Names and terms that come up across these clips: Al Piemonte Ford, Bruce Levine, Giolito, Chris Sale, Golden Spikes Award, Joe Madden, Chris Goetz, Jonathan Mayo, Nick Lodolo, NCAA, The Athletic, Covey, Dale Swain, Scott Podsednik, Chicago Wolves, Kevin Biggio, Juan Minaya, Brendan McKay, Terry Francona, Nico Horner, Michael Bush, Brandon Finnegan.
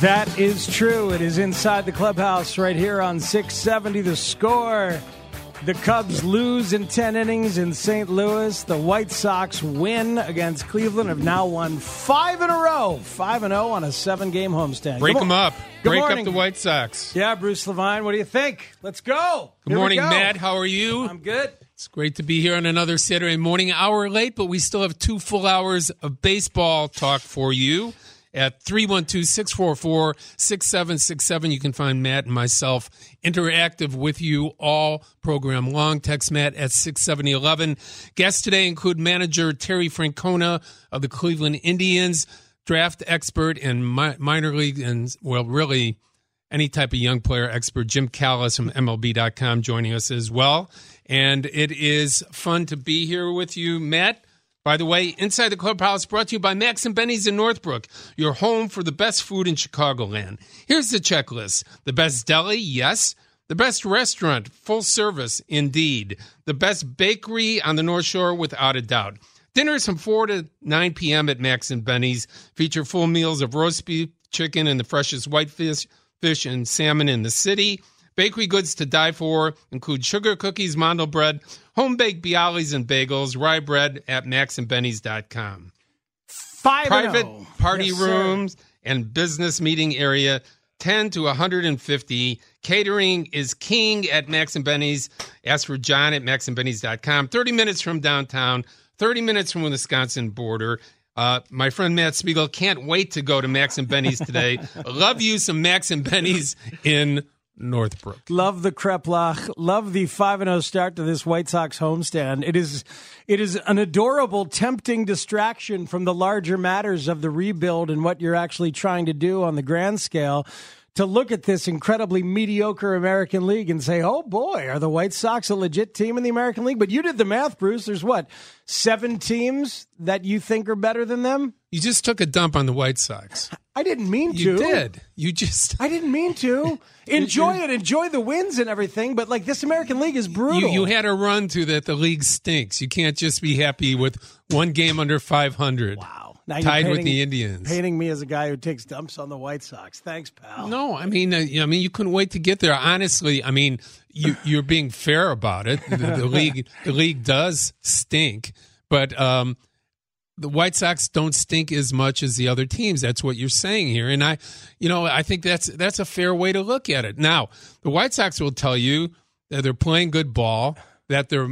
That is true. It is Inside the Clubhouse right here on 670 The Score. The Cubs lose in 10 innings in St. Louis. The White Sox win against Cleveland, have now won 5 in a row. 5-0 on a 7-game homestand. Break them up. Break up the White Sox. Yeah, Bruce Levine, what do you think? Let's go. Good morning, Matt. How are you? I'm good. It's great to be here on another Saturday morning. Hour late, but we still have 2 full hours of baseball talk for you. At 312-644-6767, you can find Matt and myself interactive with you all program long. Text Matt at 67011. Guests today include manager Terry Francona of the Cleveland Indians, draft expert and minor league and, well, really any type of young player expert, Jim Callis from MLB.com joining us as well. And it is fun to be here with you, Matt. By the way, Inside the Clubhouse brought to you by Max and Benny's in Northbrook, your home for the best food in Chicagoland. Here's the checklist. The best deli, yes. The best restaurant, full service, indeed. The best bakery on the North Shore, without a doubt. Dinners from 4 to 9 p.m. at Max and Benny's feature full meals of roast beef, chicken, and the freshest whitefish and salmon in the city. Bakery goods to die for include sugar cookies, mandel bread, home-baked bialys and bagels, rye bread at maxandbenny's.com. 5-0. Private party rooms and business meeting area, 10 to 150. Catering is king at Max and Benny's. Ask for John at maxandbenny's.com. 30 minutes from downtown, 30 minutes from the Wisconsin border. My friend Matt Spiegel can't wait to go to Max and Benny's today. Love you some Max and Benny's in Northbrook. Love the Kreplach. Love the 5-0 start to this White Sox homestand. It is an adorable, tempting distraction from the larger matters of the rebuild and what you're actually trying to do on the grand scale to look at this incredibly mediocre American League and say, oh boy, are the White Sox a legit team in the American League? But you did the math, Bruce. There's what, 7 teams that you think are better than them? You just took a dump on the White Sox. I didn't mean to. You did. You just. I didn't mean to. Enjoy it. Enjoy the wins and everything. But like this American League is brutal. You had a run to that. The league stinks. You can't just be happy with one game under 500. Wow. Now tied painting, with the Indians. Painting me as a guy who takes dumps on the White Sox. Thanks, pal. No, I mean, you couldn't wait to get there. Honestly, I mean, you're being fair about it. The league does stink, but the White Sox don't stink as much as the other teams. That's what you're saying here, and I think that's a fair way to look at it. Now, the White Sox will tell you that they're playing good ball, that their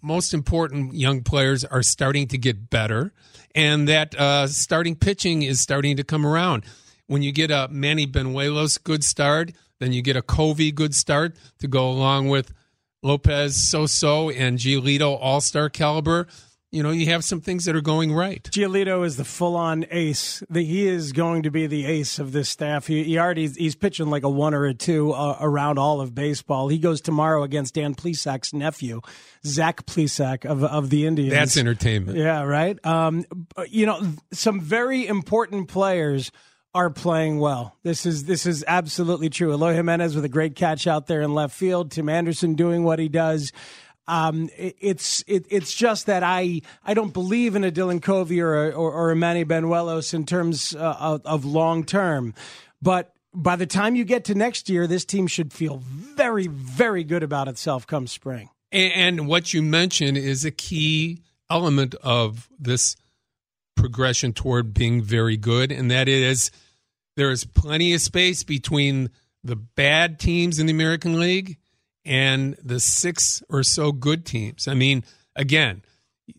most important young players are starting to get better, and that starting pitching is starting to come around. When you get a Manny Bañuelos good start, then you get a Covey good start to go along with Lopez Soso and Giolito all-star caliber, you know, you have some things that are going right. Giolito is the full-on ace. He is going to be the ace of this staff. He's pitching like a 1 or a 2 around all of baseball. He goes tomorrow against Dan Plesac's nephew, Zach Plesac of the Indians. That's entertainment. Yeah, right? Some very important players are playing well. This is absolutely true. Eloy Jimenez with a great catch out there in left field. Tim Anderson doing what he does. It's just that I don't believe in a Dylan Covey or a Manny Bañuelos in terms of long term, but by the time you get to next year, this team should feel very, very good about itself come spring. And what you mentioned is a key element of this progression toward being very good, and that is there is plenty of space between the bad teams in the American League and the six or so good teams. I mean, again,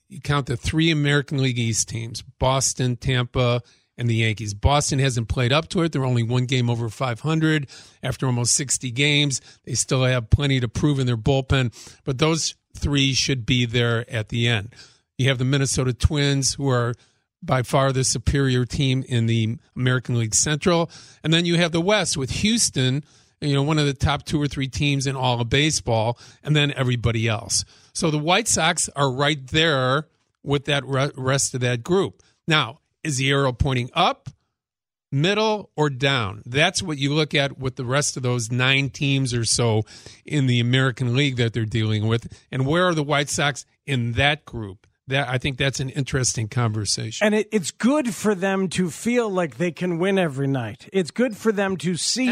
you count the three American League East teams, Boston, Tampa, and the Yankees. Boston hasn't played up to it. They're only one game over 500 after almost 60 games. They still have plenty to prove in their bullpen, but those three should be there at the end. You have the Minnesota Twins, who are by far the superior team in the American League Central. And then you have the West with Houston, you know, one of the top two or three teams in all of baseball, and then everybody else. So the White Sox are right there with that rest of that group. Now, is the arrow pointing up, middle, or down? That's what you look at with the rest of those nine teams or so in the American League that they're dealing with. And where are the White Sox in that group? That, I think that's an interesting conversation. And it's good for them to feel like they can win every night. It's good for them to see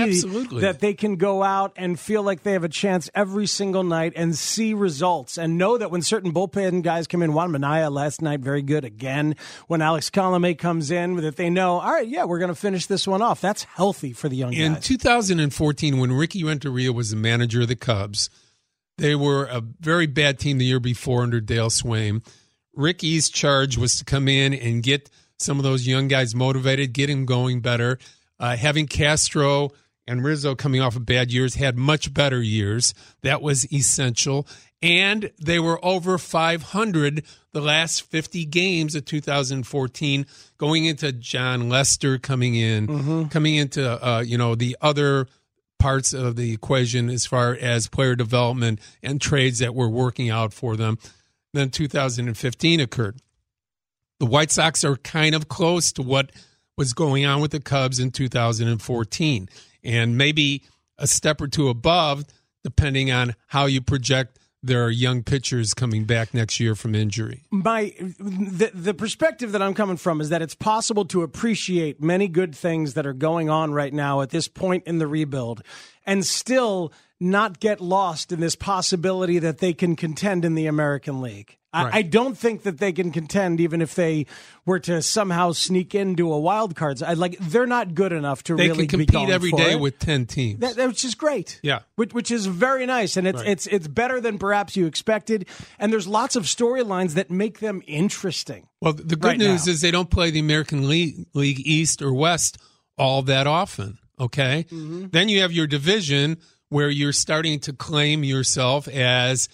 that they can go out and feel like they have a chance every single night and see results and know that when certain bullpen guys come in, Juan Minaya last night, very good again. When Alex Colome comes in, that they know, all right, yeah, we're going to finish this one off. That's healthy for the young guys. In 2014, when Ricky Renteria was the manager of the Cubs, they were a very bad team the year before under Dale Swain. Ricky's charge was to come in and get some of those young guys motivated, get them going better. Having Castro and Rizzo coming off of bad years had much better years. That was essential. And they were over 500 the last 50 games of 2014, going into John Lester coming in, coming into the other parts of the equation as far as player development and trades that were working out for them. Then 2015 occurred. The White Sox are kind of close to what was going on with the Cubs in 2014, and maybe a step or two above, depending on how you project their young pitchers coming back next year from injury. The perspective that I'm coming from is that it's possible to appreciate many good things that are going on right now at this point in the rebuild and still not get lost in this possibility that they can contend in the American League. Right. I don't think that they can contend even if they were to somehow sneak into a wild card. They're not good enough to really compete every day with 10 teams. Which is great. Yeah. Which is very nice. And it's better than perhaps you expected. And there's lots of storylines that make them interesting. Well, the good news is they don't play the American League East or West all that often. Okay. Mm-hmm. Then you have your division where you're starting to claim yourself as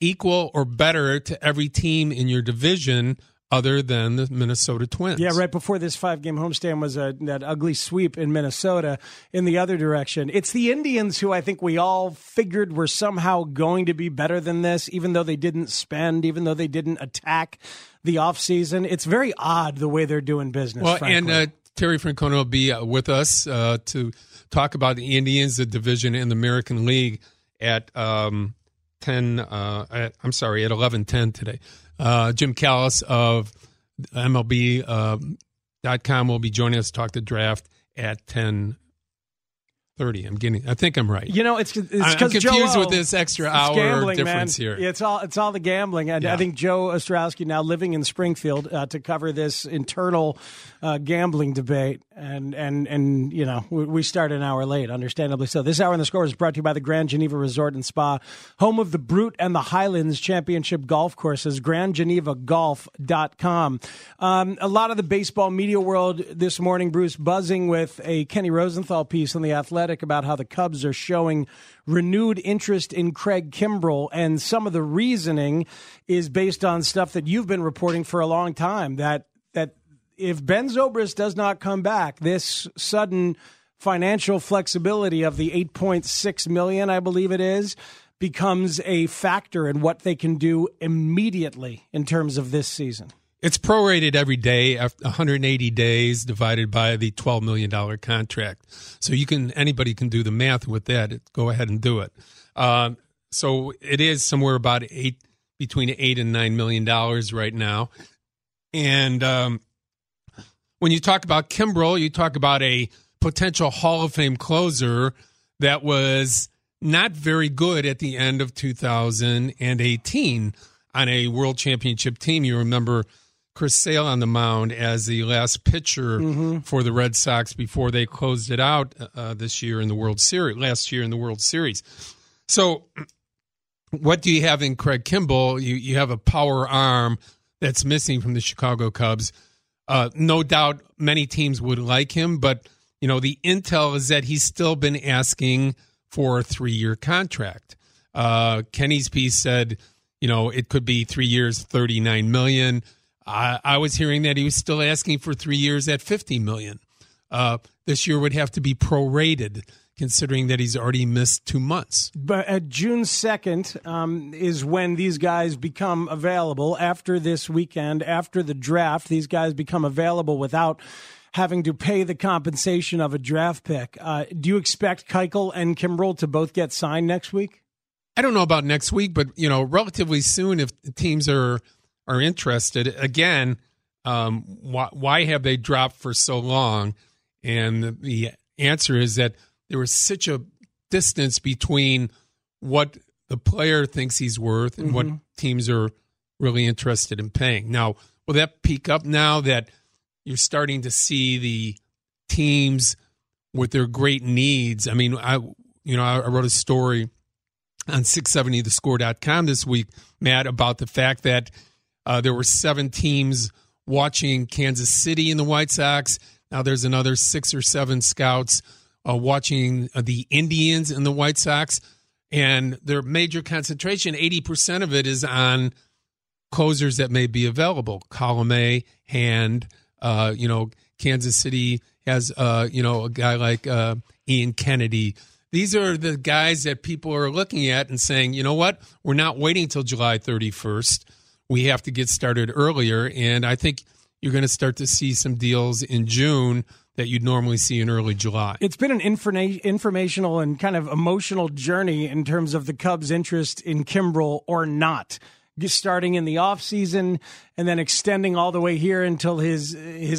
equal or better to every team in your division other than the Minnesota Twins. Yeah, right before this five-game homestand was that ugly sweep in Minnesota in the other direction. It's the Indians who I think we all figured were somehow going to be better than this, even though they didn't spend, even though they didn't attack the offseason. It's very odd the way they're doing business, frankly. And Terry Francona will be with us to talk about the Indians, the division, and the American League at 11:10 today. Jim Callis of MLB.com will be joining us to talk the draft at 10:30. I think I'm right. You know, it's because Joe. I'm confused with this extra hour gambling, difference man. Here. Yeah, it's all the gambling. And I think Joe Ostrowski, now living in Springfield, to cover this internal gambling debate, and you know, we start an hour late, understandably so. This hour on the Score is brought to you by the Grand Geneva Resort and Spa, home of the Brute and the Highlands Championship golf courses. GrandGenevaGolf.com. A lot of the baseball media world this morning, Bruce, buzzing with a Kenny Rosenthal piece on The Athletic about how the Cubs are showing renewed interest in Craig Kimbrell, and some of the reasoning is based on stuff that you've been reporting for a long time, that if Ben Zobrist does not come back, this sudden financial flexibility of the $8.6 million, I believe it is, becomes a factor in what they can do immediately in terms of this season. It's prorated every day, 180 days divided by the $12 million contract. So anybody can do the math with that. Go ahead and do it. So it is somewhere about between $8 and $9 million right now. And when you talk about Kimbrell, you talk about a potential Hall of Fame closer that was not very good at the end of 2018. on a world championship team. You remember Chris Sale on the mound as the last pitcher for the Red Sox before they closed it out last year in the World Series. So what do you have in Craig Kimbrell? You have a power arm that's missing from the Chicago Cubs. No doubt many teams would like him, but you know the intel is that he's still been asking for a 3-year contract. Kenny's piece said, you know, it could be 3 years, $39 million. I was hearing that he was still asking for 3 years at $50 million. This year would have to be prorated, considering that he's already missed 2 months. But at June 2nd is when these guys become available. After this weekend, after the draft, these guys become available without having to pay the compensation of a draft pick. Do you expect Keuchel and Kimbrell to both get signed next week? I don't know about next week, but you know, relatively soon if teams are interested. Again, why have they dropped for so long? And the answer is that there was such a distance between what the player thinks he's worth and what teams are really interested in paying. Now, will that peak up now that you're starting to see the teams with their great needs? I mean, I wrote a story on 670thescore.com this week, Matt, about the fact that there were 7 teams watching Kansas City and the White Sox. Now there's another 6 or 7 scouts watching the Indians and the White Sox. And their major concentration, 80% of it, is on closers that may be available. Colome, Hand, Kansas City has, a guy like Ian Kennedy. These are the guys that people are looking at and saying, you know what, we're not waiting till July 31st. We have to get started earlier. And I think you're going to start to see some deals in June that you'd normally see in early July. It's been an informational and kind of emotional journey in terms of the Cubs' interest in Kimbrell or not. Just starting in the offseason and then extending all the way here until his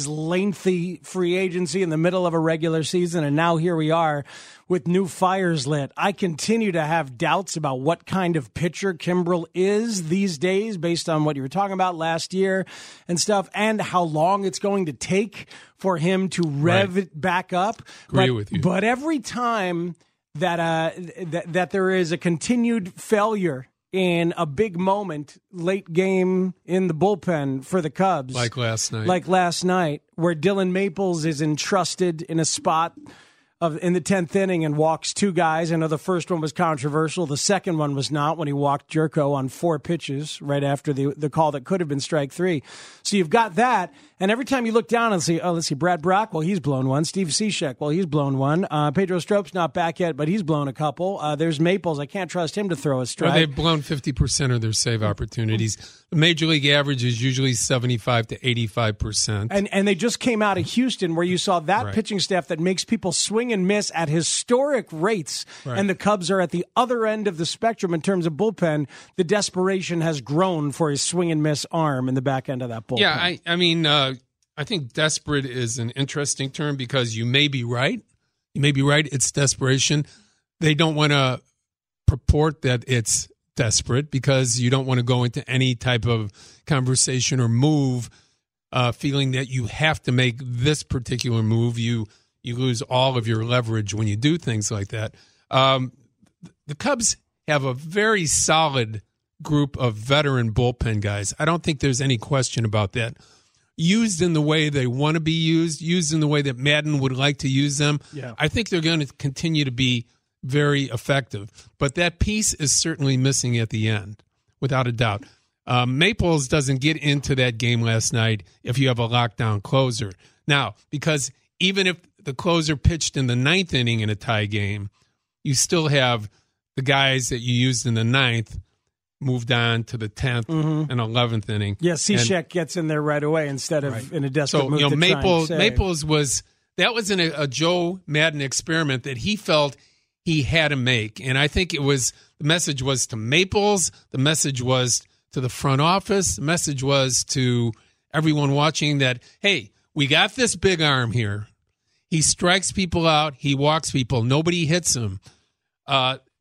lengthy free agency in the middle of a regular season. And now here we are with new fires lit. I continue to have doubts about what kind of pitcher Kimbrell is these days based on what you were talking about last year and stuff, and how long it's going to take for him to rev it back up. Agree with you. But every time that there is a continued failure in a big moment, late game in the bullpen for the Cubs. Like last night, where Dylan Maples is entrusted in a spot in the 10th inning and walks 2 guys. I know the first one was controversial. The second one was not, when he walked Jerko on 4 pitches right after the call that could have been strike 3. So you've got that. And every time you look down and see, oh, let's see, Brad Brock, well, he's blown one. Steve Cishek, well, he's blown one. Pedro Strope's not back yet, but he's blown a couple. There's Maples. I can't trust him to throw a strike. Well, they've blown 50% of their save opportunities. The Major League average is usually 75 to 85%. And they just came out of Houston, where you saw that pitching staff that makes people swing and miss at historic rates, and the Cubs are at the other end of the spectrum in terms of bullpen. The desperation has grown for his swing and miss arm in the back end of that bullpen. Yeah, I mean, I think desperate is an interesting term, because you may be right. It's desperation. They don't want to purport that it's desperate, because you don't want to go into any type of conversation or move feeling that you have to make this particular move. You lose all of your leverage when you do things like that. The Cubs have a very solid group of veteran bullpen guys. I don't think there's any question about that. Used in the way they want to be used in the way that Madden would like to use them, I think they're going to continue to be very effective. But that piece is certainly missing at the end, without a doubt. Maples doesn't get into that game last night if you have a lockdown closer. Now, because even if the closer pitched in the 9th inning in a tie game, you still have the guys that you used in the 9th moved on to the 10th and 11th inning. Yeah, Cishek gets in there right away instead of in a desperate move. So, you know, Maples was – that was in a Joe Madden experiment that he felt he had to make. And I think it was – the message was to Maples. The message was to the front office. The message was to everyone watching that, hey, we got this big arm here. He strikes people out. He walks people. Nobody hits him.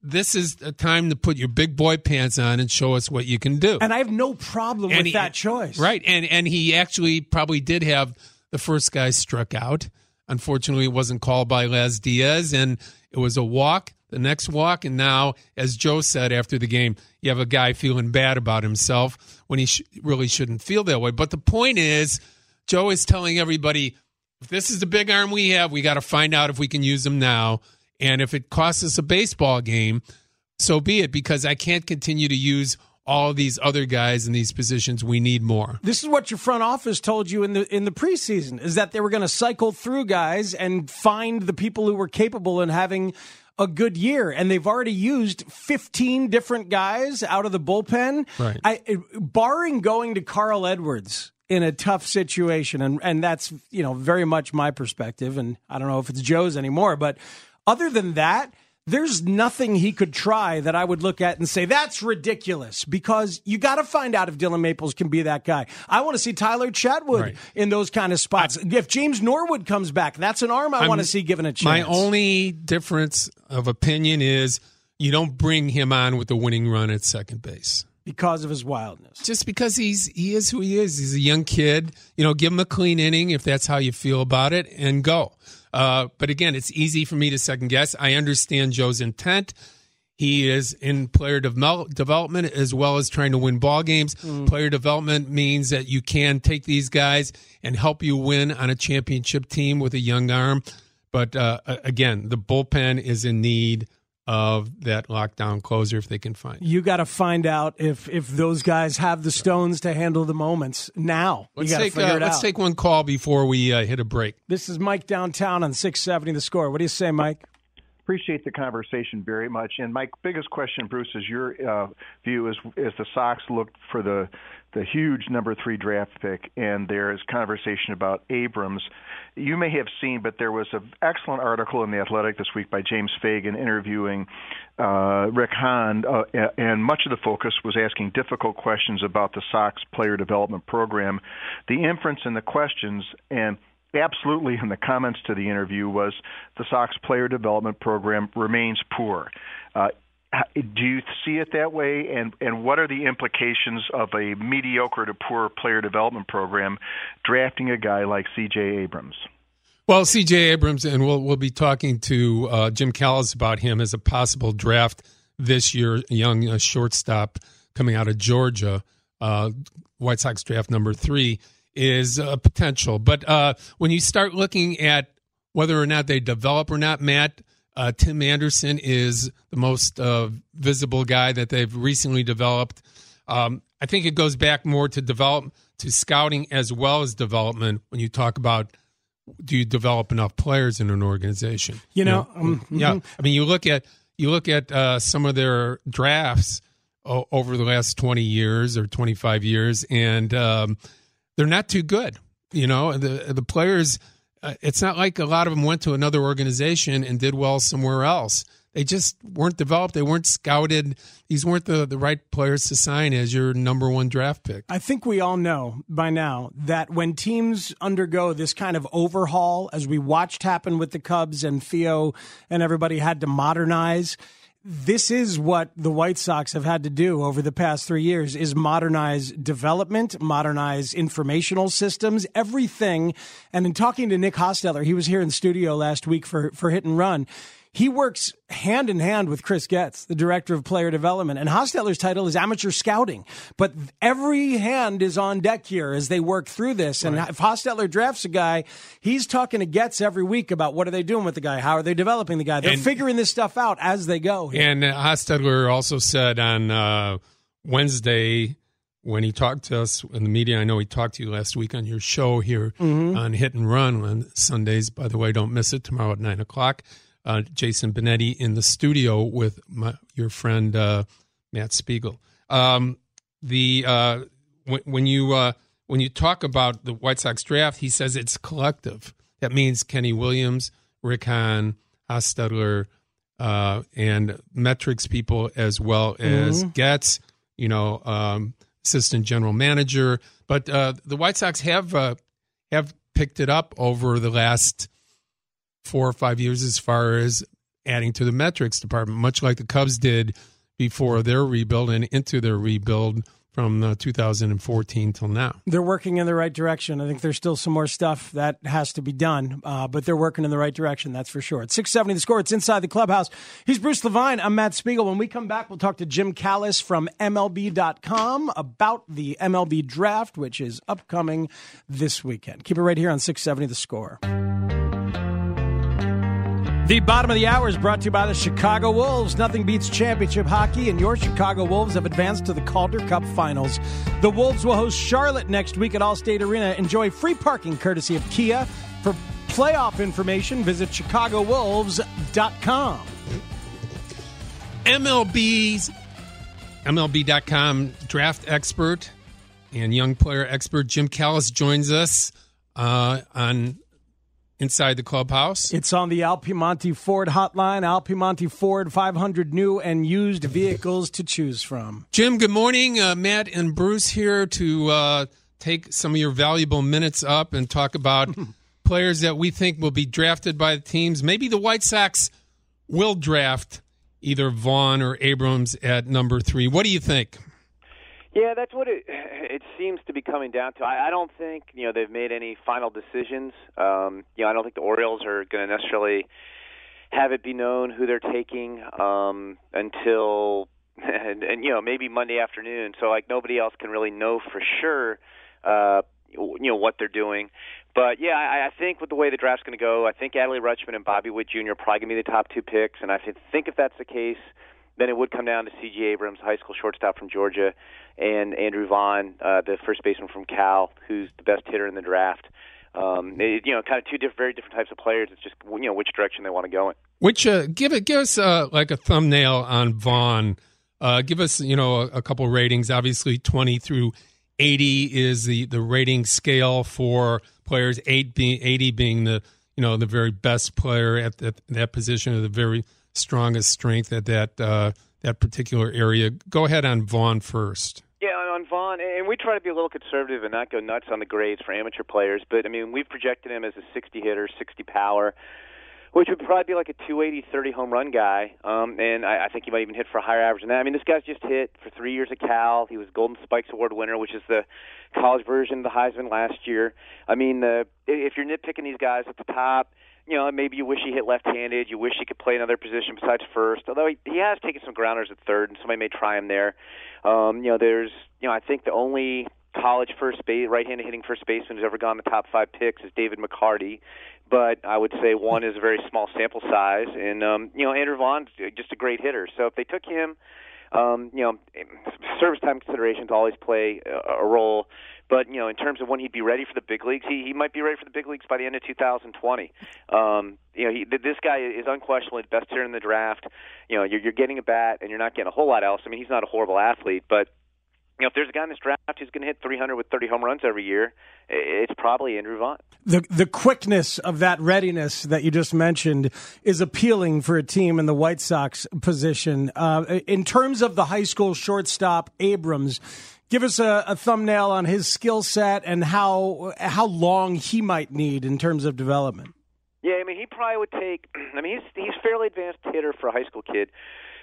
this is a time to put your big boy pants on and show us what you can do. And I have no problem with that choice. Right. And he actually probably did have the first guy struck out. Unfortunately, it wasn't called by Laz Diaz, and it was a walk, the next walk. And now, as Joe said after the game, you have a guy feeling bad about himself when he really shouldn't feel that way. But the point is, Joe is telling everybody, if this is the big arm we have, we got to find out if we can use him now. And if it costs us a baseball game, so be it, because I can't continue to use all these other guys in these positions. We need more. This is what your front office told you in the preseason, is that they were going to cycle through guys and find the people who were capable in having a good year. And they've already used 15 different guys out of the bullpen. Right. Barring going to Carl Edwards in a tough situation, and that's, you know, very much my perspective, and I don't know if it's Joe's anymore, but other than that, there's nothing he could try that I would look at and say, that's ridiculous, because you got to find out if Dylan Maples can be that guy. I want to see Tyler Chatwood in those kind of spots. If James Norwood comes back, that's an arm I want to see given a chance. My only difference of opinion is you don't bring him on with the winning run at second base. Because of his wildness. Just because he is who he is. He's a young kid. You know, give him a clean inning if that's how you feel about it, and go. But again, it's easy for me to second guess. I understand Joe's intent. He is in player development as well as trying to win ball games. Player development means that you can take these guys and help you win on a championship team with a young arm. But again, the bullpen is in need of that lockdown closer if they can find it. You got to find out if those guys have the stones to handle the moments now. Let's take one call before we hit a break. This is Mike downtown on 670 The Score. What do you say, Mike? Appreciate the conversation very much. And Mike, biggest question, Bruce, is your view as the Sox looked for the huge number 3 draft pick, and there is conversation about Abrams. You may have seen, but there was an excellent article in The Athletic this week by James Fagan interviewing Rick Hahn, and much of the focus was asking difficult questions about the Sox player development program. The inference in the questions and absolutely in the comments to the interview was the Sox player development program remains poor. Do you see it that way, and what are the implications of a mediocre to poor player development program drafting a guy like C.J. Abrams? Well, C.J. Abrams, and we'll be talking to Jim Callis about him as a possible draft this year, young shortstop coming out of Georgia, White Sox draft number 3 is a potential. But when you start looking at whether or not they develop or not, Matt, Tim Anderson is the most visible guy that they've recently developed. I think it goes back more to scouting as well as development when you talk about, do you develop enough players in an organization? I mean, you look at some of their drafts over the last 20 years or 25 years, and they're not too good. You know, the players. It's not like a lot of them went to another organization and did well somewhere else. They just weren't developed. They weren't scouted. These weren't the right players to sign as your number 1 draft pick. I think we all know by now that when teams undergo this kind of overhaul, as we watched happen with the Cubs and Theo and everybody had to modernize, this is what the White Sox have had to do over the past 3 years, is modernize development, modernize informational systems, everything. And in talking to Nick Hosteller, he was here in studio last week for Hit and Run. He works hand in hand with Chris Goetz, the director of player development. And Hosteller's title is amateur scouting. But every hand is on deck here as they work through this. Right. And if Hosteller drafts a guy, he's talking to Goetz every week about what are they doing with the guy? How are they developing the guy? They're figuring this stuff out as they go. And Hosteller also said on Wednesday when he talked to us in the media, I know he talked to you last week on your show here on Hit and Run on Sundays. By the way, don't miss it tomorrow at 9 o'clock. Jason Benetti in the studio with your friend Matt Spiegel. When you talk about the White Sox draft, he says it's collective. That means Kenny Williams, Rick Hahn, Hostetler, and metrics people as well as Goetz, assistant general manager. But the White Sox have picked it up over the last 4 or 5 years as far as adding to the metrics department, much like the Cubs did before their rebuild and into their rebuild from 2014 till now. They're working in the right direction. I think there's still some more stuff that has to be done, but they're working in the right direction, that's for sure. It's 670 The Score. It's Inside the Clubhouse. He's Bruce Levine. I'm Matt Spiegel. When we come back, we'll talk to Jim Callis from MLB.com about the MLB draft, which is upcoming this weekend. Keep it right here on 670 The Score. The bottom of the hour is brought to you by the Chicago Wolves. Nothing beats championship hockey, and your Chicago Wolves have advanced to the Calder Cup Finals. The Wolves will host Charlotte next week at Allstate Arena. Enjoy free parking courtesy of Kia. For playoff information, visit ChicagoWolves.com. MLB.com draft expert and young player expert Jim Callis joins us on Inside the Clubhouse. It's on the Al Piemonte Ford hotline. Al Piemonte Ford, 500 new and used vehicles to choose from. Jim, good morning. Matt and Bruce here to take some of your valuable minutes up and talk about players that we think will be drafted by the teams. Maybe the White Sox will draft either Vaughn or Abrams at number 3. What do you think? Yeah, that's what it seems to be coming down to. I don't think they've made any final decisions. I don't think the Orioles are going to necessarily have it be known who they're taking until and maybe Monday afternoon. So nobody else can really know for sure what they're doing. But yeah, I think with the way the draft's going to go, I think Adley Rutschman and Bobby Witt Jr. are probably going to be the top 2 picks. And I think if that's the case, then it would come down to C.J. Abrams, high school shortstop from Georgia, and Andrew Vaughn, the first baseman from Cal, who's the best hitter in the draft. Kind of two very different types of players. It's just which direction they want to go in. Which give us like a thumbnail on Vaughn. Give us a couple ratings. Obviously, 20 through 80 is the rating scale for players. 80 being the the very best player at that position, or the very strongest strength at that particular area. Go ahead on Vaughn first. Yeah, on Vaughn, and we try to be a little conservative and not go nuts on the grades for amateur players, but, we've projected him as a 60 hitter, 60 power, which would probably be like a 280, 30 home run guy, and I think he might even hit for a higher average than that. This guy's just hit for 3 years at Cal. He was Golden Spikes Award winner, which is the college version of the Heisman last year. If you're nitpicking these guys at the top, maybe you wish he hit left-handed. You wish he could play another position besides first. Although he has taken some grounders at third, and somebody may try him there. There's, I think the only college right-handed hitting first baseman who's ever gone the top 5 picks is David McCarty. But I would say one is a very small sample size, and Andrew Vaughn's just a great hitter. So if they took him, service time considerations always play a role. But, in terms of when he'd be ready for the big leagues, he might be ready for the big leagues by the end of 2020. This guy is unquestionably the best hitter in the draft. You're getting a bat, and you're not getting a whole lot else. He's not a horrible athlete, but if there's a guy in this draft who's going to hit 300 with 30 home runs every year, it's probably Andrew Vaughn. The quickness of that readiness that you just mentioned is appealing for a team in the White Sox position. In terms of the high school shortstop Abrams, give us a thumbnail on his skill set and how long he might need in terms of development. Yeah, he probably would take – he's a fairly advanced hitter for a high school kid.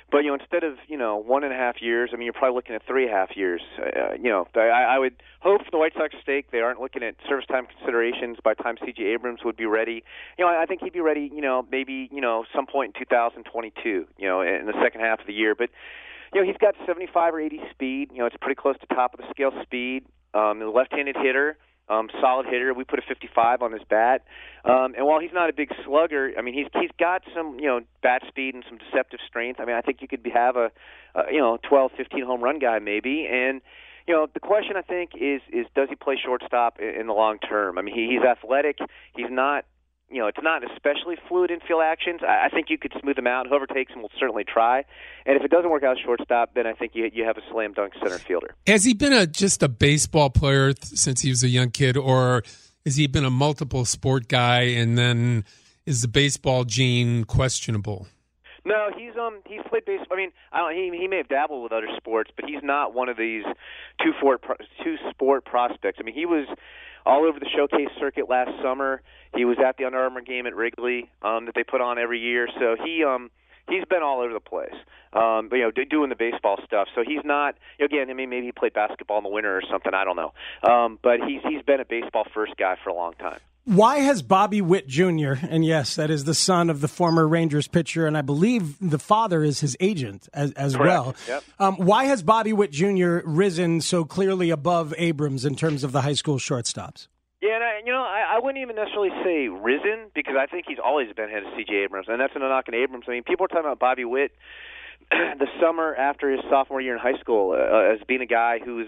But, instead of, 1.5 years, you're probably looking at 3.5 years. I would hope for the White Sox stake they aren't looking at service time considerations by the time C.J. Abrams would be ready. I think he'd be ready, maybe, some point in 2022, in the second half of the year. But, he's got 75 or 80 speed. It's pretty close to top of the scale speed. The left-handed hitter. Solid hitter. We put a 55 on his bat. And while he's not a big slugger, he's got some, bat speed and some deceptive strength. I think you could have a 12, 15 home run guy maybe. And, the question I think is does he play shortstop in the long term? He's athletic. He's not, it's not especially fluid infield actions. I think you could smooth them out. Whoever takes them will certainly try. And if it doesn't work out shortstop, then I think you have a slam dunk center fielder. Has he been just a baseball player since he was a young kid, or has he been a multiple sport guy? And then is the baseball gene questionable? No, he's played baseball. He may have dabbled with other sports, but he's not one of these two sport prospects. He was all over the showcase circuit last summer. He was at the Under Armour game at Wrigley that they put on every year. So he's been all over the place, but, you know, doing the baseball stuff. So he's not, again, I mean, maybe he played basketball in the winter or something. I don't know. But he's been a baseball first guy for a long time. Why has Bobby Witt Jr., and yes, that is the son of the former Rangers pitcher, and I believe the father is his agent as well. Yep. Why has Bobby Witt Jr. risen so clearly above Abrams in terms of the high school shortstops? Yeah, and I wouldn't even necessarily say risen, because I think he's always been ahead of C.J. Abrams, and that's no knock on Abrams. I mean, people are talking about Bobby Witt the summer after his sophomore year in high school as being a guy who was,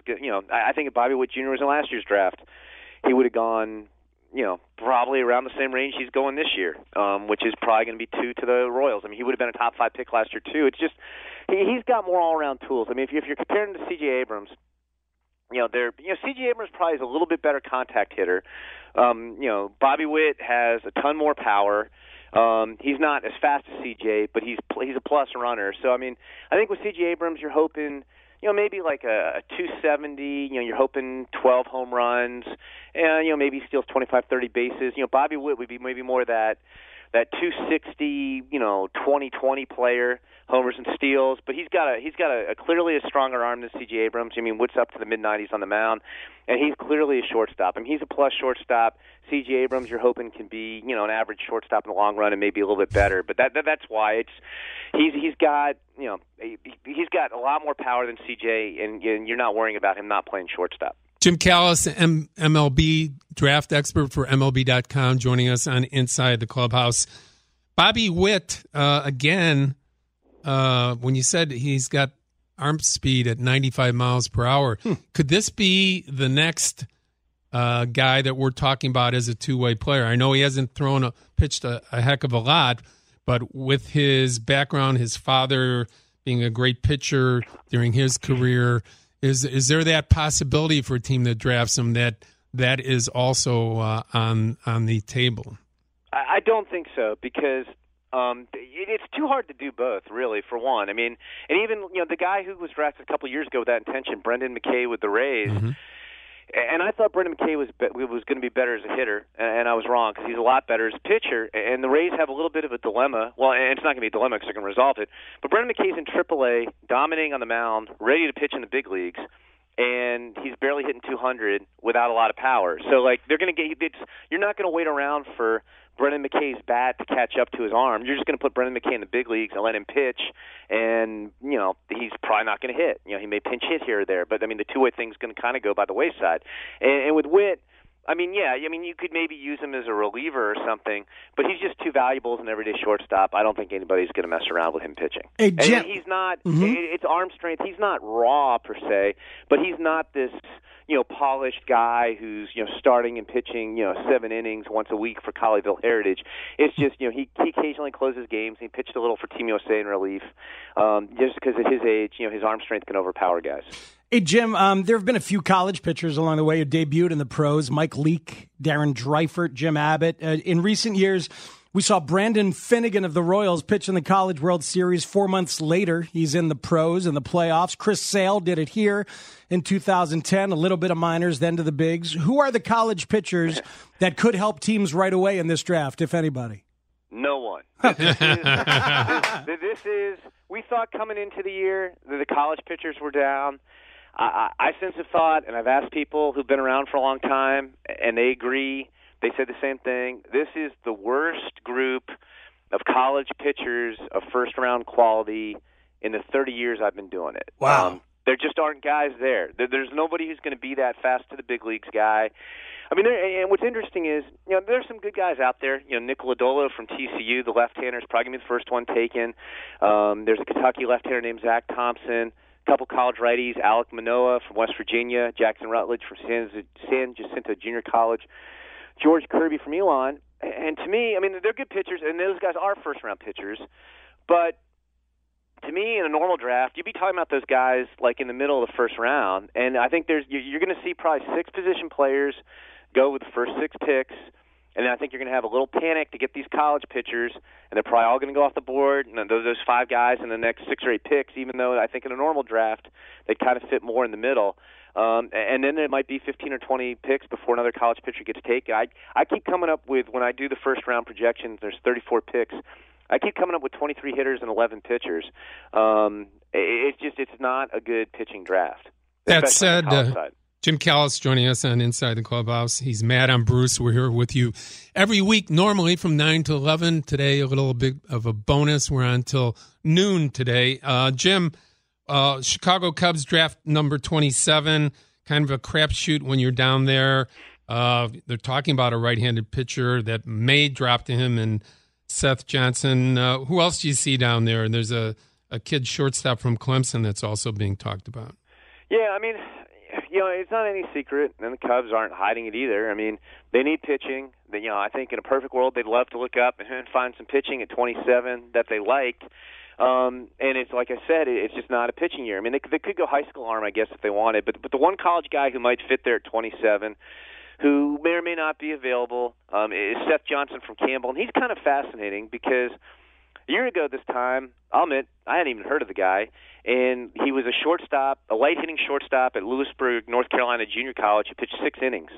I think if Bobby Witt Jr. was in last year's draft, he would have gone, probably around the same range he's going this year, which is probably going to be two to the Royals. I mean, he would have been a top five pick last year too. It's just he's got more all-around tools. I mean, if you're comparing him to C.J. Abrams, C.J. Abrams probably is a little bit better contact hitter. Bobby Witt has a ton more power. He's not as fast as C.J., but he's a plus runner. So, I mean, I think with C.J. Abrams, you're hoping, maybe like a 270. You're hoping 12 home runs, and maybe he steals 25, 30 bases. Bobby Witt would be maybe more that 260, 20-20 player, homers and steals, but he's got a clearly a stronger arm than C.J. Abrams. I mean, Witt's up to the mid-90s on the mound, and he's clearly a shortstop. I mean, he's a plus shortstop. C.J. Abrams, you're hoping, can be an average shortstop in the long run and maybe a little bit better. But that's why he's got a lot more power than C.J., and you're not worrying about him not playing shortstop. Jim Callis, MLB draft expert for MLB.com, joining us on Inside the Clubhouse. Bobby Witt, when you said he's got arm speed at 95 miles per hour, could this be the next guy that we're talking about as a two-way player? I know he hasn't pitched a heck of a lot, but with his background, his father being a great pitcher during his career, Is there that possibility for a team that drafts him that is also on the table? I don't think so, because it's too hard to do both, really, for one. I mean, and even the guy who was drafted a couple of years ago with that intention, Brendan McKay with the Rays, mm-hmm. And I thought Brendan McKay was going to be better as a hitter, and I was wrong, because he's a lot better as a pitcher, and the Rays have a little bit of a dilemma. Well, and it's not going to be a dilemma because they're going to resolve it, but Brendan McKay's in AAA, dominating on the mound, ready to pitch in the big leagues, and he's barely hitting 200 without a lot of power. So, they're going to you're not going to wait around for Brendan McKay's bat to catch up to his arm. You're just going to put Brendan McKay in the big leagues and let him pitch, and, he's probably not going to hit. He may pinch hit here or there, but, I mean, the two-way thing's going to kind of go by the wayside. And with Witt, you could maybe use him as a reliever or something, but he's just too valuable as an everyday shortstop. I don't think anybody's going to mess around with him pitching. Hey, Jim, and he's not, mm-hmm. It's arm strength. He's not raw, per se, but he's not this, polished guy who's, starting and pitching, 7 innings once a week for Colleyville Heritage. It's just, he occasionally closes games. He pitched a little for Team USA in relief. Just because at his age, his arm strength can overpower guys. Hey, Jim, there have been a few college pitchers along the way who debuted in the pros. Mike Leake, Darren Dreifert, Jim Abbott. In recent years, we saw Brandon Finnegan of the Royals pitch in the College World Series. 4 months later, he's in the pros and the playoffs. Chris Sale did it here in 2010, a little bit of minors, then to the bigs. Who are the college pitchers that could help teams right away in this draft, if anybody? No one. This is we thought coming into the year that the college pitchers were down. I sense a thought, and I've asked people who've been around for a long time, and they agree. They said the same thing. This is the worst group of college pitchers of first-round quality in the 30 years I've been doing it. Wow. There just aren't guys there. There's nobody who's going to be that fast to the big leagues guy. I mean, and what's interesting is, there's some good guys out there. Nick Lodolo from TCU, the left-hander, is probably going to be the first one taken. There's a Kentucky left-hander named Zach Thompson. Couple college righties, Alec Manoah from West Virginia, Jackson Rutledge from San Jacinto Junior College, George Kirby from Elon. And to me, I mean, they're good pitchers, and those guys are first-round pitchers. But to me, in a normal draft, you'd be talking about those guys like in the middle of the first round. And I think you're going to see probably six position players go with the first six picks. And then I think you're going to have a little panic to get these college pitchers, and they're probably all going to go off the board. And then those five guys in the next 6 or 8 picks, even though I think in a normal draft they kind of fit more in the middle. And then it might be 15 or 20 picks before another college pitcher gets taken. I keep coming up with, when I do the first-round projections, there's 34 picks. I keep coming up with 23 hitters and 11 pitchers. It's not a good pitching draft. That said, Jim Callis joining us on Inside the Clubhouse. He's Matt. I'm Bruce. We're here with you every week, normally from 9 to 11. Today, a little bit of a bonus. We're on till noon today. Jim, Chicago Cubs draft number 27, kind of a crapshoot when you're down there. They're talking about a right-handed pitcher that may drop to him and Seth Johnson. Who else do you see down there? And there's a kid shortstop from Clemson that's also being talked about. Yeah, I mean, you know, it's not any secret, and the Cubs aren't hiding it either. I mean, they need pitching. They, you know, I think in a perfect world they'd love to look up and find some pitching at 27 that they liked. And it's like I said, it's just not a pitching year. I mean, they could go high school arm, I guess, if they wanted. But the one college guy who might fit there at 27, who may or may not be available, is Seth Johnson from Campbell. And he's kind of fascinating because a year ago this time, I'll admit, I hadn't even heard of the guy. And he was a shortstop, a light-hitting shortstop at Lewisburg, North Carolina Junior College. He pitched 6 innings.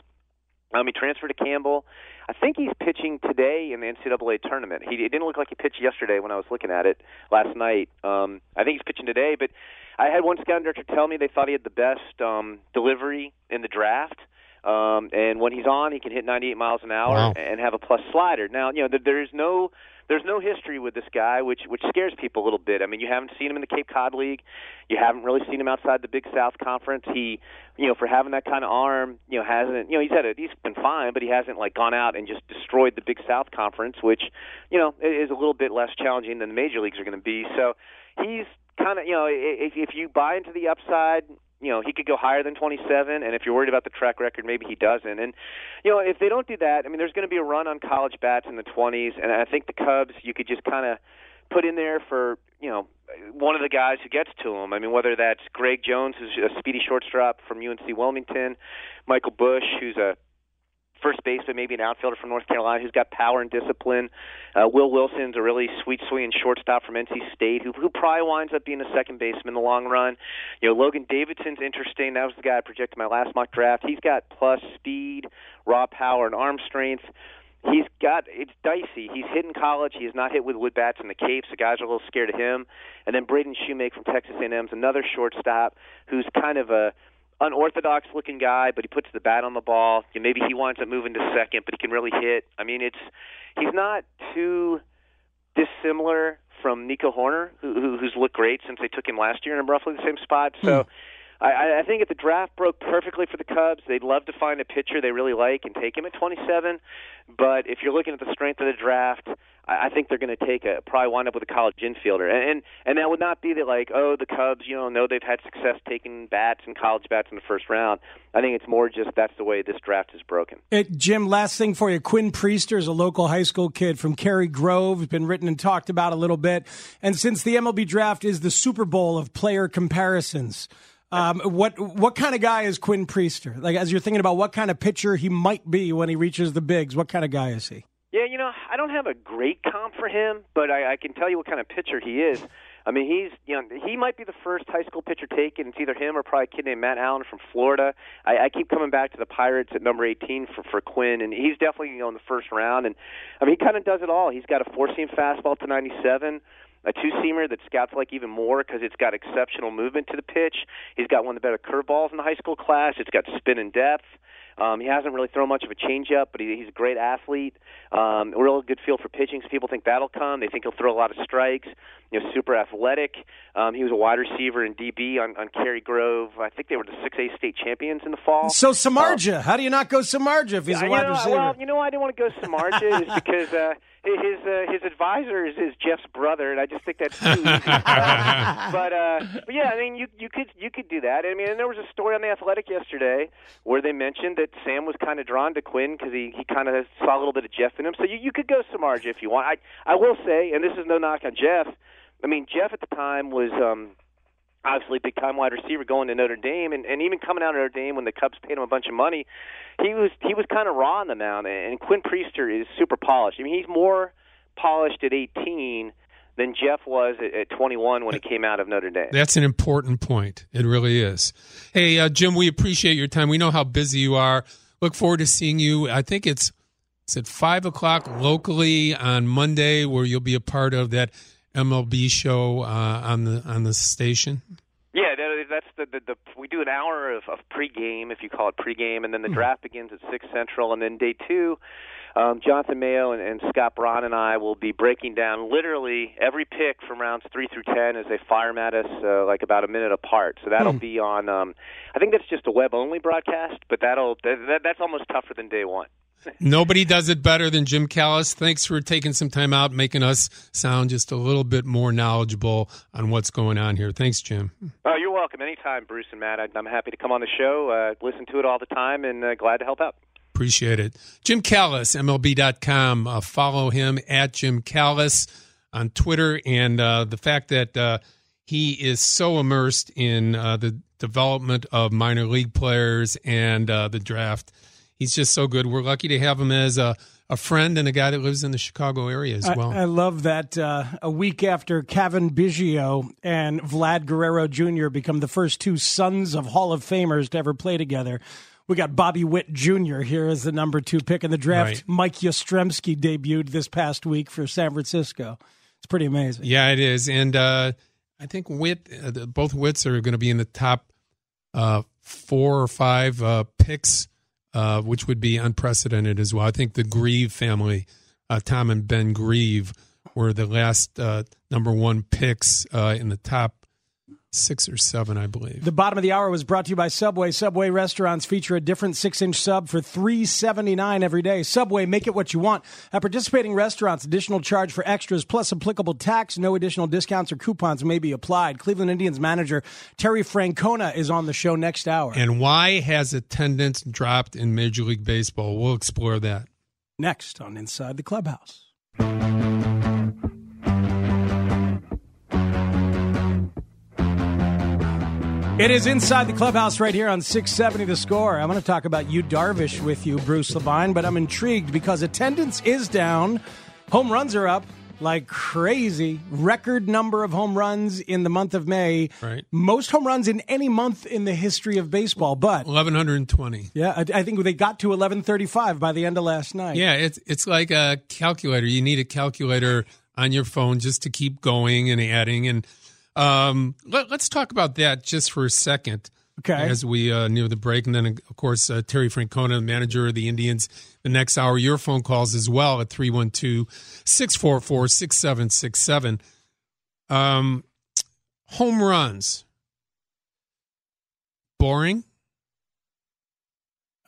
He transferred to Campbell. I think he's pitching today in the NCAA tournament. He didn't look like he pitched yesterday when I was looking at it last night. I think he's pitching today, but I had one scouting director tell me they thought he had the best delivery in the draft. And when he's on, he can hit 98 miles an hour. Wow. And have a plus slider. Now, you know, there's no history with this guy, which scares people a little bit. I mean, you haven't seen him in the Cape Cod League. You haven't really seen him outside the Big South Conference. He, you know, for having that kind of arm, you know, hasn't, you know, he's been fine, but he hasn't, like, gone out and just destroyed the Big South Conference, which, you know, is a little bit less challenging than the major leagues are going to be. So he's kind of, you know, if you buy into the upside, you know, he could go higher than 27, and if you're worried about the track record, maybe he doesn't. And, you know, if they don't do that, I mean, there's going to be a run on college bats in the 20s, and I think the Cubs, you could just kind of put in there for, you know, one of the guys who gets to him. I mean, whether that's Greg Jones, who's a speedy shortstop from UNC Wilmington, Michael Bush, who's a first baseman, maybe an outfielder from North Carolina who's got power and discipline. Will Wilson's a really sweet swinging shortstop from NC State who probably winds up being a second baseman in the long run. You know, Logan Davidson's interesting. That was the guy I projected my last mock draft. He's got plus speed, raw power, and arm strength. He's got, it's dicey. He's hit in college. He has not hit with wood bats in the Capes. The guys are a little scared of him. And then Braden Shoemake from Texas A&M's another shortstop who's kind of a unorthodox-looking guy, but he puts the bat on the ball. And maybe he winds up moving to second, but he can really hit. I mean, he's not too dissimilar from Nico Horner, who's looked great since they took him last year in roughly the same spot. So I think if the draft broke perfectly for the Cubs, they'd love to find a pitcher they really like and take him at 27. But if you're looking at the strength of the draft, I think they're going to probably wind up with a college infielder. And that would not be that, like, oh, the Cubs, you know, they've had success taking bats and college bats in the first round. I think it's more just that's the way this draft is broken. Jim, last thing for you. Quinn Priester is a local high school kid from Cary Grove. He's been written and talked about a little bit. And since the MLB draft is the Super Bowl of player comparisons, what kind of guy is Quinn Priester? Like, as you're thinking about what kind of pitcher he might be when he reaches the bigs, what kind of guy is he? Yeah, you know, I don't have a great comp for him, but I can tell you what kind of pitcher he is. I mean, he might be the first high school pitcher taken. It's either him or probably a kid named Matt Allen from Florida. I keep coming back to the Pirates at number 18 for Quinn, and he's definitely going to go in the first round. And I mean, he kind of does it all. He's got a 4-seam fastball to 97. A two-seamer that scouts like even more because it's got exceptional movement to the pitch. He's got one of the better curveballs in the high school class. It's got spin and depth. He hasn't really thrown much of a changeup, but he's a great athlete. Real good feel for pitching, so people think that'll come. They think he'll throw a lot of strikes. You know, super athletic. He was a wide receiver in DB on Cary Grove. I think they were the 6A state champions in the fall. So Samardzija, how do you not go Samardzija if he's a wide receiver? Well, you know why I didn't want to go Samardzija is because his advisor is Jeff's brother, and I just think that's cute. But yeah, I mean, you could do that. I mean, and there was a story on The Athletic yesterday where they mentioned that Sam was kind of drawn to Quinn because he kind of saw a little bit of Jeff in him. So you could go Samardzija if you want. I will say, and this is no knock on Jeff, I mean, Jeff at the time was obviously big-time wide receiver going to Notre Dame, and even coming out of Notre Dame when the Cubs paid him a bunch of money, he was kind of raw on the mound, and Quinn Priester is super polished. I mean, he's more polished at 18 than Jeff was at 21 when he came out of Notre Dame. That's an important point. It really is. Hey, Jim, we appreciate your time. We know how busy you are. Look forward to seeing you. I think it's at 5 o'clock locally on Monday where you'll be a part of that MLB show on the station? Yeah, that's we do an hour of pregame, if you call it pregame, and then the draft begins at 6 Central, and then day two, Jonathan Mayo and Scott Braun and I will be breaking down literally every pick from rounds 3 through 10 as they fire them at us like about a minute apart. So that'll be on, I think that's just a web-only broadcast, but that's almost tougher than day one. Nobody does it better than Jim Callis. Thanks for taking some time out, making us sound just a little bit more knowledgeable on what's going on here. Thanks, Jim. Oh, you're welcome. Anytime, Bruce and Matt. I'm happy to come on the show, listen to it all the time, and glad to help out. Appreciate it. Jim Callis, MLB.com. Follow him at Jim Callis on Twitter. And the fact that he is so immersed in the development of minor league players and the draft. He's just so good. We're lucky to have him as a friend and a guy that lives in the Chicago area as well. I love that a week after Kevin Biggio and Vlad Guerrero Jr. become the first two sons of Hall of Famers to ever play together, we got Bobby Witt Jr. here as the number 2 pick in the draft. Right. Mike Yastrzemski debuted this past week for San Francisco. It's pretty amazing. Yeah, it is. And I think both Witts are going to be in the top 4 or 5 picks, which would be unprecedented as well. I think the Grieve family, Tom and Ben Grieve, were the last number 1 picks in the top 6 or 7, I believe. The bottom of the hour was brought to you by Subway. Subway restaurants feature a different 6-inch sub for $3.79 every day. Subway, make it what you want. At participating restaurants, additional charge for extras plus applicable tax. No additional discounts or coupons may be applied. Cleveland Indians manager Terry Francona is on the show next hour. And why has attendance dropped in Major League Baseball? We'll explore that next on Inside the Clubhouse. It is Inside the Clubhouse right here on 670 The Score. I'm going to talk about Yu Darvish with you, Bruce Levine, but I'm intrigued because attendance is down. Home runs are up like crazy. Record number of home runs in the month of May. Right. Most home runs in any month in the history of baseball, but 1,120. Yeah, I think they got to 1,135 by the end of last night. Yeah, it's like a calculator. You need a calculator on your phone just to keep going and adding and let's talk about that just for a second, okay? As we near the break, and then of course Terry Francona, the manager of the Indians, the next hour. Your phone calls as well at 312-644-6767. Home runs, boring.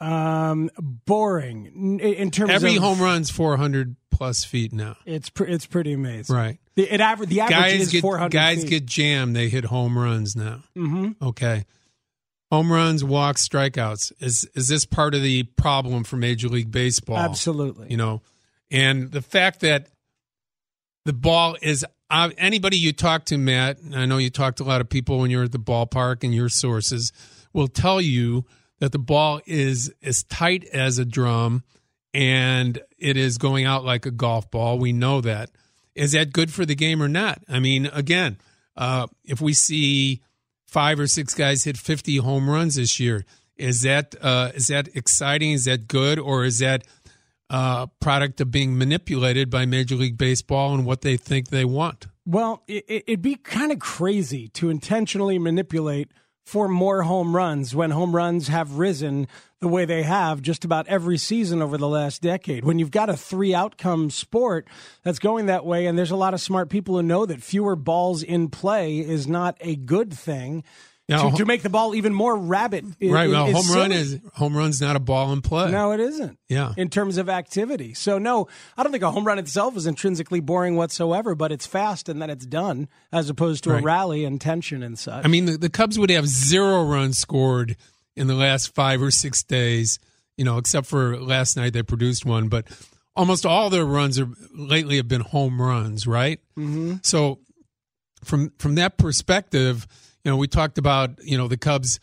Boring in terms of every home run's 400 plus feet now. It's pretty amazing, right? The average is 400. Guys get jammed. They hit home runs now. Mm-hmm. Okay, home runs, walks, strikeouts. Is this part of the problem for Major League Baseball? Absolutely. You know, and the fact that the ball is anybody you talk to, Matt. And I know you talked to a lot of people when you're at the ballpark, and your sources will tell you that the ball is as tight as a drum, and it is going out like a golf ball. We know that. Is that good for the game or not? I mean, again, if we see 5 or 6 guys hit 50 home runs this year, is that exciting? Is that good? Or is that product of being manipulated by Major League Baseball and what they think they want? Well, it'd be kind of crazy to intentionally manipulate for more home runs when home runs have risen the way they have just about every season over the last decade. When you've got a 3-outcome sport that's going that way, and there's a lot of smart people who know that fewer balls in play is not a good thing. Now, to make the ball even more rabbit. Right. Well, home run's not a ball in play. No, it isn't. Yeah. In terms of activity. So, no, I don't think a home run itself is intrinsically boring whatsoever, but it's fast and then it's done as opposed to a rally and tension and such. I mean, the Cubs would have 0 runs scored in the last 5 or 6 days, you know, except for last night they produced one, but almost all their runs lately have been home runs, right? Mm-hmm. So, from that perspective, we talked about, the Cubs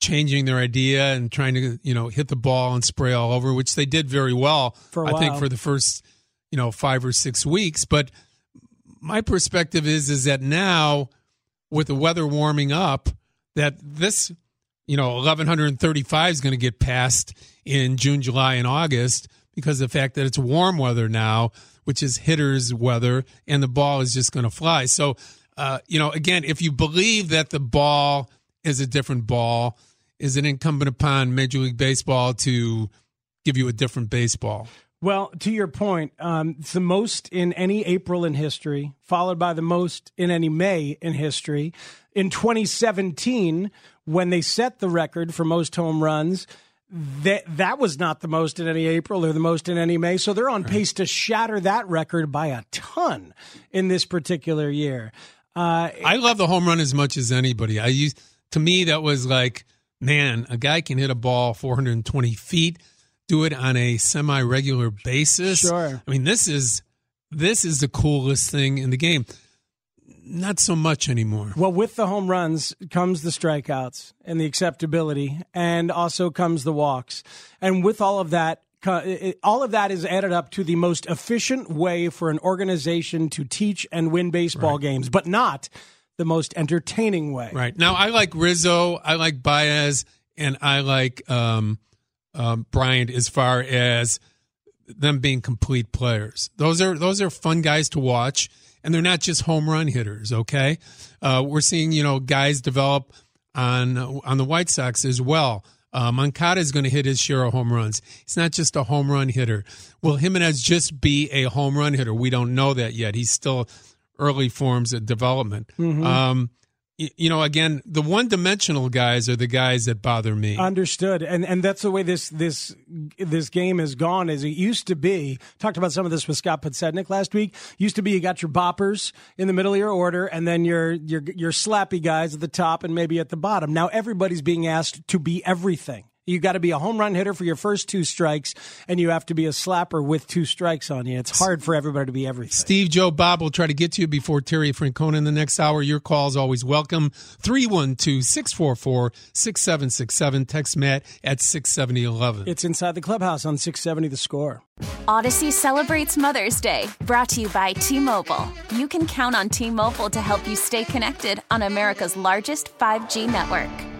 changing their idea and trying to, hit the ball and spray all over, which they did very well, for I think, for the first, 5 or 6 weeks. But my perspective is that now, with the weather warming up, that this, 1,135 is going to get passed in June, July, and August because of the fact that it's warm weather now, which is hitter's weather, and the ball is just going to fly. So, again, if you believe that the ball is a different ball, is it incumbent upon Major League Baseball to give you a different baseball? Well, to your point, it's the most in any April in history, followed by the most in any May in history. In 2017, when they set the record for most home runs, that was not the most in any April or the most in any May. So they're on pace to shatter that record by a ton in this particular year. I love the home run as much as anybody. To me, that was like, man, a guy can hit a ball 420 feet, do it on a semi-regular basis. Sure. I mean, this is the coolest thing in the game. Not so much anymore. Well, with the home runs comes the strikeouts and the acceptability, and also comes the walks. And with all of that is added up to the most efficient way for an organization to teach and win baseball games, but not the most entertaining way. Right. Now, I like Rizzo, I like Baez, and I like Bryant as far as them being complete players. Those are fun guys to watch. And they're not just home run hitters, okay? We're seeing, guys develop on the White Sox as well. Moncada is going to hit his share of home runs. He's not just a home run hitter. Will Jimenez just be a home run hitter? We don't know that yet. He's still early forms of development. Mm-hmm. Again, the one-dimensional guys are the guys that bother me. Understood, and that's the way this game has gone. As it used to be, talked about some of this with Scott Podsednik last week. Used to be you got your boppers in the middle of your order, and then your slappy guys at the top and maybe at the bottom. Now everybody's being asked to be everything. You got to be a home run hitter for your first two strikes, and you have to be a slapper with two strikes on you. It's hard for everybody to be everything. Steve, Joe, Bob will try to get to you before Terry Francona in the next hour. Your call is always welcome. 312-644-6767. Text Matt at 67011. It's Inside the Clubhouse on 670 The Score. Odyssey celebrates Mother's Day, brought to you by T-Mobile. You can count on T-Mobile to help you stay connected on America's largest 5G network.